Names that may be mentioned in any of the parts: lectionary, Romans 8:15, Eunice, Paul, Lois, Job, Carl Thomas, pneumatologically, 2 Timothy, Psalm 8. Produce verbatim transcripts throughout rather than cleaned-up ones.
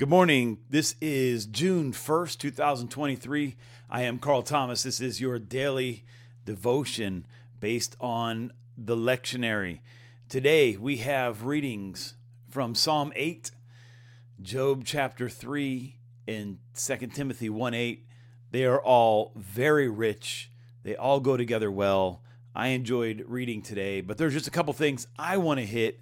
Good morning. This is June first, two thousand twenty-three. I am Carl Thomas. This is your daily devotion based on the lectionary. Today we have readings from Psalm eight, Job chapter three, and Second Timothy one eight. They are all very rich. They all go together well. I enjoyed reading today, but there's just a couple things I want to hit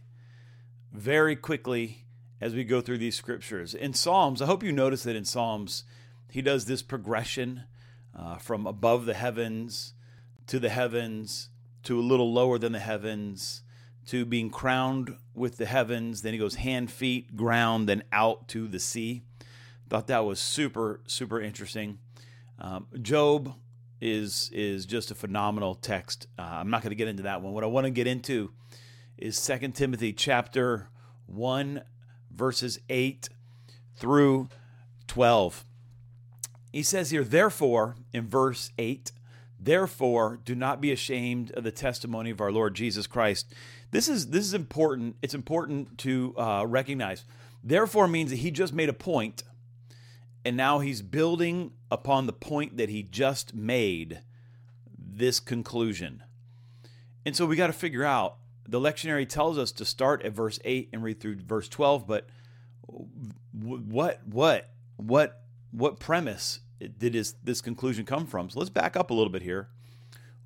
very quickly as we go through these scriptures. In Psalms, I hope you notice that in Psalms, he does this progression uh, from above the heavens to the heavens, to a little lower than the heavens, to being crowned with the heavens. Then he goes hand, feet, ground, then out to the sea. Thought that was super, super interesting. Um, Job is, is just a phenomenal text. Uh, I'm not going to get into that one. What I want to get into is Second Timothy chapter one, verses eight through twelve. He says here, therefore, in verse eight, therefore, do not be ashamed of the testimony of our Lord Jesus Christ. This is this is important. It's important to uh, recognize. Therefore means that he just made a point, and now he's building upon the point that he just made, this conclusion. And so we got to figure out, the lectionary tells us to start at verse eight and read through verse twelve, but what what what what premise did this, this conclusion come from? So let's back up a little bit here.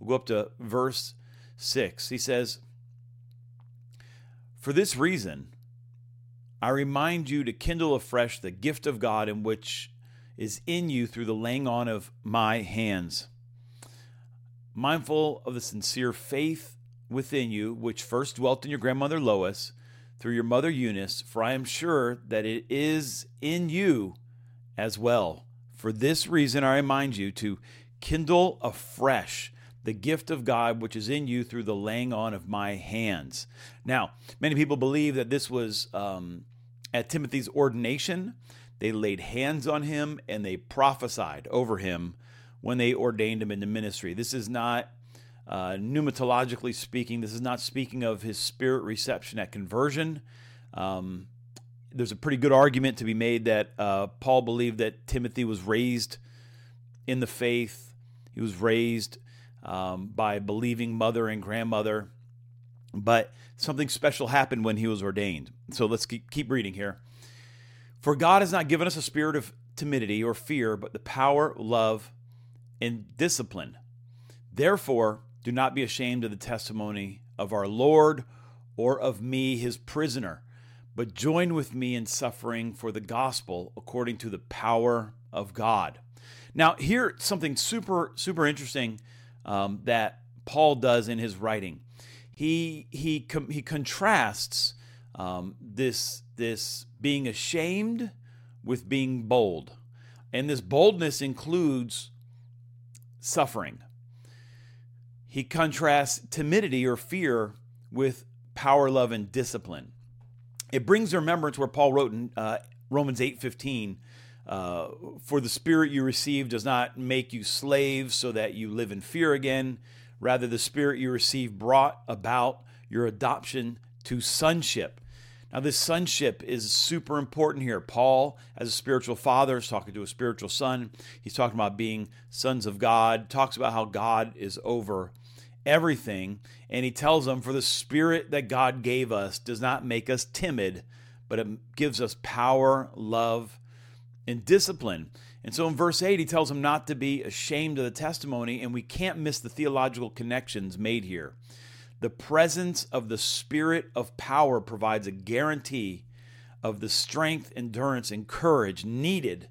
We'll go up to verse six. He says, for this reason, I remind you to kindle afresh the gift of God in which is in you through the laying on of my hands. Mindful of the sincere faith within you, which first dwelt in your grandmother Lois, through your mother Eunice, for I am sure that it is in you as well. For this reason, I remind you to kindle afresh the gift of God, which is in you through the laying on of my hands. Now, many people believe that this was um, at Timothy's ordination. They laid hands on him and they prophesied over him when they ordained him into ministry. This is not Uh, pneumatologically speaking, this is not speaking of his spirit reception at conversion. Um, there's a pretty good argument to be made that uh, Paul believed that Timothy was raised in the faith. He was raised um, by believing mother and grandmother, but something special happened when he was ordained. So let's keep, keep reading here. For God has not given us a spirit of timidity or fear, but the power, love, and discipline. Therefore, do not be ashamed of the testimony of our Lord or of me, his prisoner, but join with me in suffering for the gospel according to the power of God. Now, here, something super, super interesting um, that Paul does in his writing. He he com- he contrasts um, this, this being ashamed with being bold. And this boldness includes suffering. He contrasts timidity or fear with power, love, and discipline. It brings to remembrance where Paul wrote in uh, Romans eight fifteen, uh, for the spirit you received does not make you slaves so that you live in fear again. Rather, the spirit you received brought about your adoption to sonship. Now, this sonship is super important here. Paul, as a spiritual father, is talking to a spiritual son. He's talking about being sons of God, talks about how God is over everything, and he tells them, for the spirit that God gave us does not make us timid, but it gives us power, love, and discipline. And so in verse eight, he tells them not to be ashamed of the testimony, and we can't miss the theological connections made here. The presence of the spirit of power provides a guarantee of the strength, endurance, and courage needed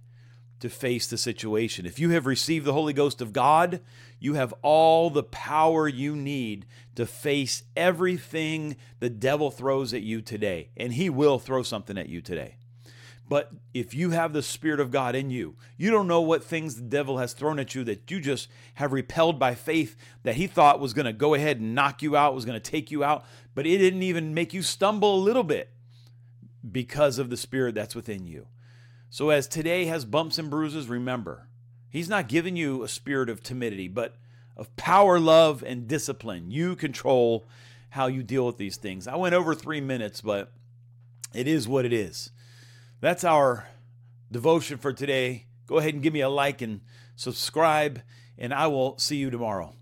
to face the situation. If you have received the Holy Ghost of God, you have all the power you need to face everything the devil throws at you today. And he will throw something at you today. But if you have the Spirit of God in you, you don't know what things the devil has thrown at you that you just have repelled by faith, that he thought was going to go ahead and knock you out, was going to take you out, but it didn't even make you stumble a little bit because of the Spirit that's within you. So as today has bumps and bruises, remember, he's not giving you a spirit of timidity, but of power, love, and discipline. You control how you deal with these things. I went over three minutes, but it is what it is. That's our devotion for today. Go ahead and give me a like and subscribe, and I will see you tomorrow.